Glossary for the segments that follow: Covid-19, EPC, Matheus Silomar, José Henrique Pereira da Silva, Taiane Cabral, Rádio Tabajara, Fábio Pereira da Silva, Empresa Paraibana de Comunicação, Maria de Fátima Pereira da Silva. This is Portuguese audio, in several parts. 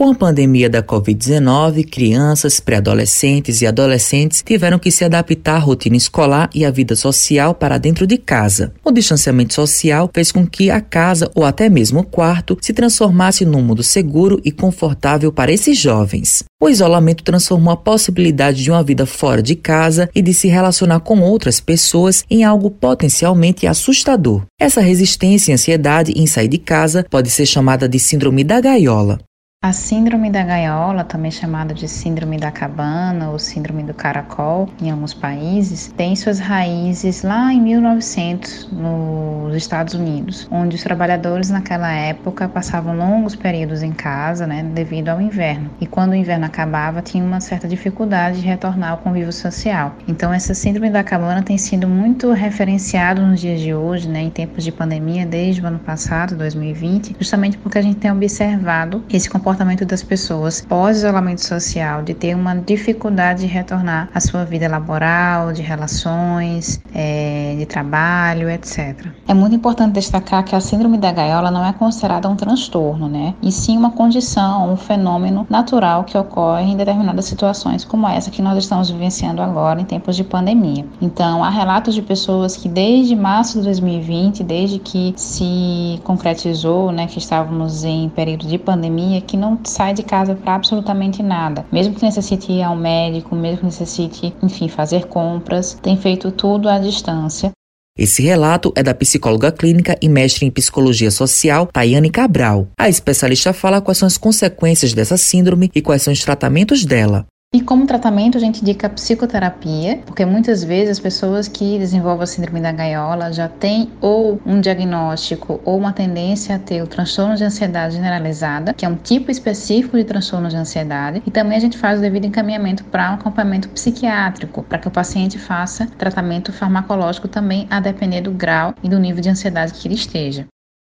Com a pandemia da Covid-19, crianças, pré-adolescentes e adolescentes tiveram que se adaptar à rotina escolar e à vida social para dentro de casa. O distanciamento social fez com que a casa ou até mesmo o quarto se transformasse num mundo seguro e confortável para esses jovens. O isolamento transformou a possibilidade de uma vida fora de casa e de se relacionar com outras pessoas em algo potencialmente assustador. Essa resistência e ansiedade em sair de casa pode ser chamada de síndrome da gaiola. A síndrome da gaiola, também chamada de síndrome da cabana ou síndrome do caracol em alguns países, tem suas raízes lá em 1900 nos Estados Unidos, onde os trabalhadores naquela época passavam longos períodos em casa, devido ao inverno. E quando o inverno acabava, tinha uma certa dificuldade de retornar ao convívio social. Então essa síndrome da cabana tem sido muito referenciada nos dias de hoje, em tempos de pandemia, desde o ano passado, 2020, justamente porque a gente tem observado esse comportamento das pessoas pós-isolamento social, de ter uma dificuldade de retornar à sua vida laboral, de relações, de trabalho, etc. É muito importante destacar que a síndrome da gaiola não é considerada um transtorno, e sim uma condição, um fenômeno natural que ocorre em determinadas situações como essa que nós estamos vivenciando agora em tempos de pandemia. Então, há relatos de pessoas que desde março de 2020, desde que se concretizou, que estávamos em período de pandemia, que não sai de casa para absolutamente nada. Mesmo que necessite ir ao médico, mesmo que necessite, fazer compras, tem feito tudo à distância. Esse relato é da psicóloga clínica e mestre em psicologia social, Taiane Cabral. A especialista fala quais são as consequências dessa síndrome e quais são os tratamentos dela. E como tratamento, a gente indica psicoterapia, porque muitas vezes as pessoas que desenvolvem a síndrome da gaiola já têm ou um diagnóstico ou uma tendência a ter o transtorno de ansiedade generalizada, que é um tipo específico de transtorno de ansiedade, e também a gente faz o devido encaminhamento para um acompanhamento psiquiátrico, para que o paciente faça tratamento farmacológico também, a depender do grau e do nível de ansiedade que ele esteja.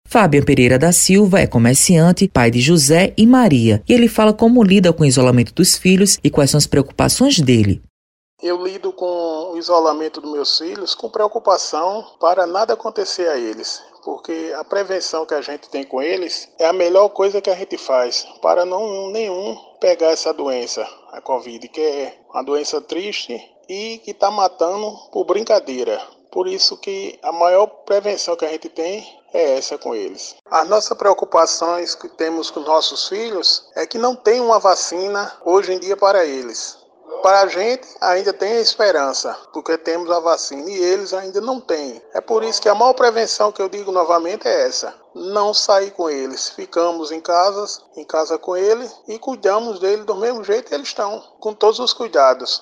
Fábio Pereira da Silva é comerciante, pai de José e Maria, e ele fala como lida com o isolamento dos filhos e quais são as preocupações dele. Eu lido com o isolamento dos meus filhos com preocupação para nada acontecer a eles, porque a prevenção que a gente tem com eles é a melhor coisa que a gente faz, para nenhum pegar essa doença, a Covid, que é uma doença triste e que está matando por brincadeira. Por isso que a maior prevenção que a gente tem é essa com eles. As nossas preocupações que temos com nossos filhos é que não tem uma vacina hoje em dia para eles. Para a gente ainda tem a esperança, porque temos a vacina e eles ainda não têm. É por isso que a maior prevenção que eu digo novamente é essa. Não sair com eles. Ficamos em casa com ele e cuidamos dele do mesmo jeito que eles estão, com todos os cuidados.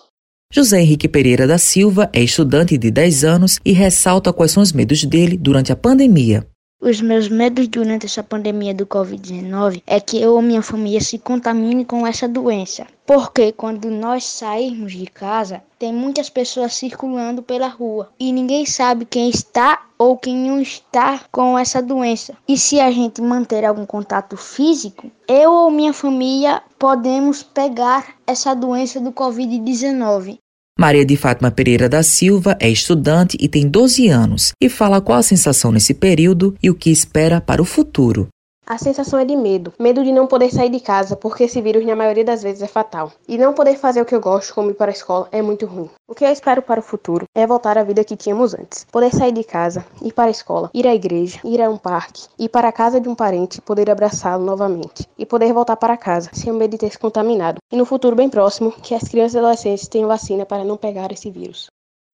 José Henrique Pereira da Silva é estudante de 10 anos e ressalta quais são os medos dele durante a pandemia. Os meus medos durante essa pandemia do Covid-19 é que eu ou minha família se contamine com essa doença. Porque quando nós sairmos de casa, tem muitas pessoas circulando pela rua. E ninguém sabe quem está ou quem não está com essa doença. E se a gente manter algum contato físico, eu ou minha família podemos pegar essa doença do Covid-19. Maria de Fátima Pereira da Silva é estudante e tem 12 anos e fala qual a sensação nesse período e o que espera para o futuro. A sensação é de medo. Medo de não poder sair de casa, porque esse vírus na maioria das vezes é fatal. E não poder fazer o que eu gosto, como ir para a escola, é muito ruim. O que eu espero para o futuro é voltar à vida que tínhamos antes. Poder sair de casa, ir para a escola, ir à igreja, ir a um parque, ir para a casa de um parente, poder abraçá-lo novamente. E poder voltar para casa, sem o medo de ter se contaminado. E no futuro bem próximo, que as crianças e adolescentes tenham vacina para não pegar esse vírus.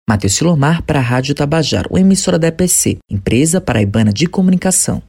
Matheus Silomar para a Rádio Tabajara, emissora da EPC, Empresa Paraibana de Comunicação.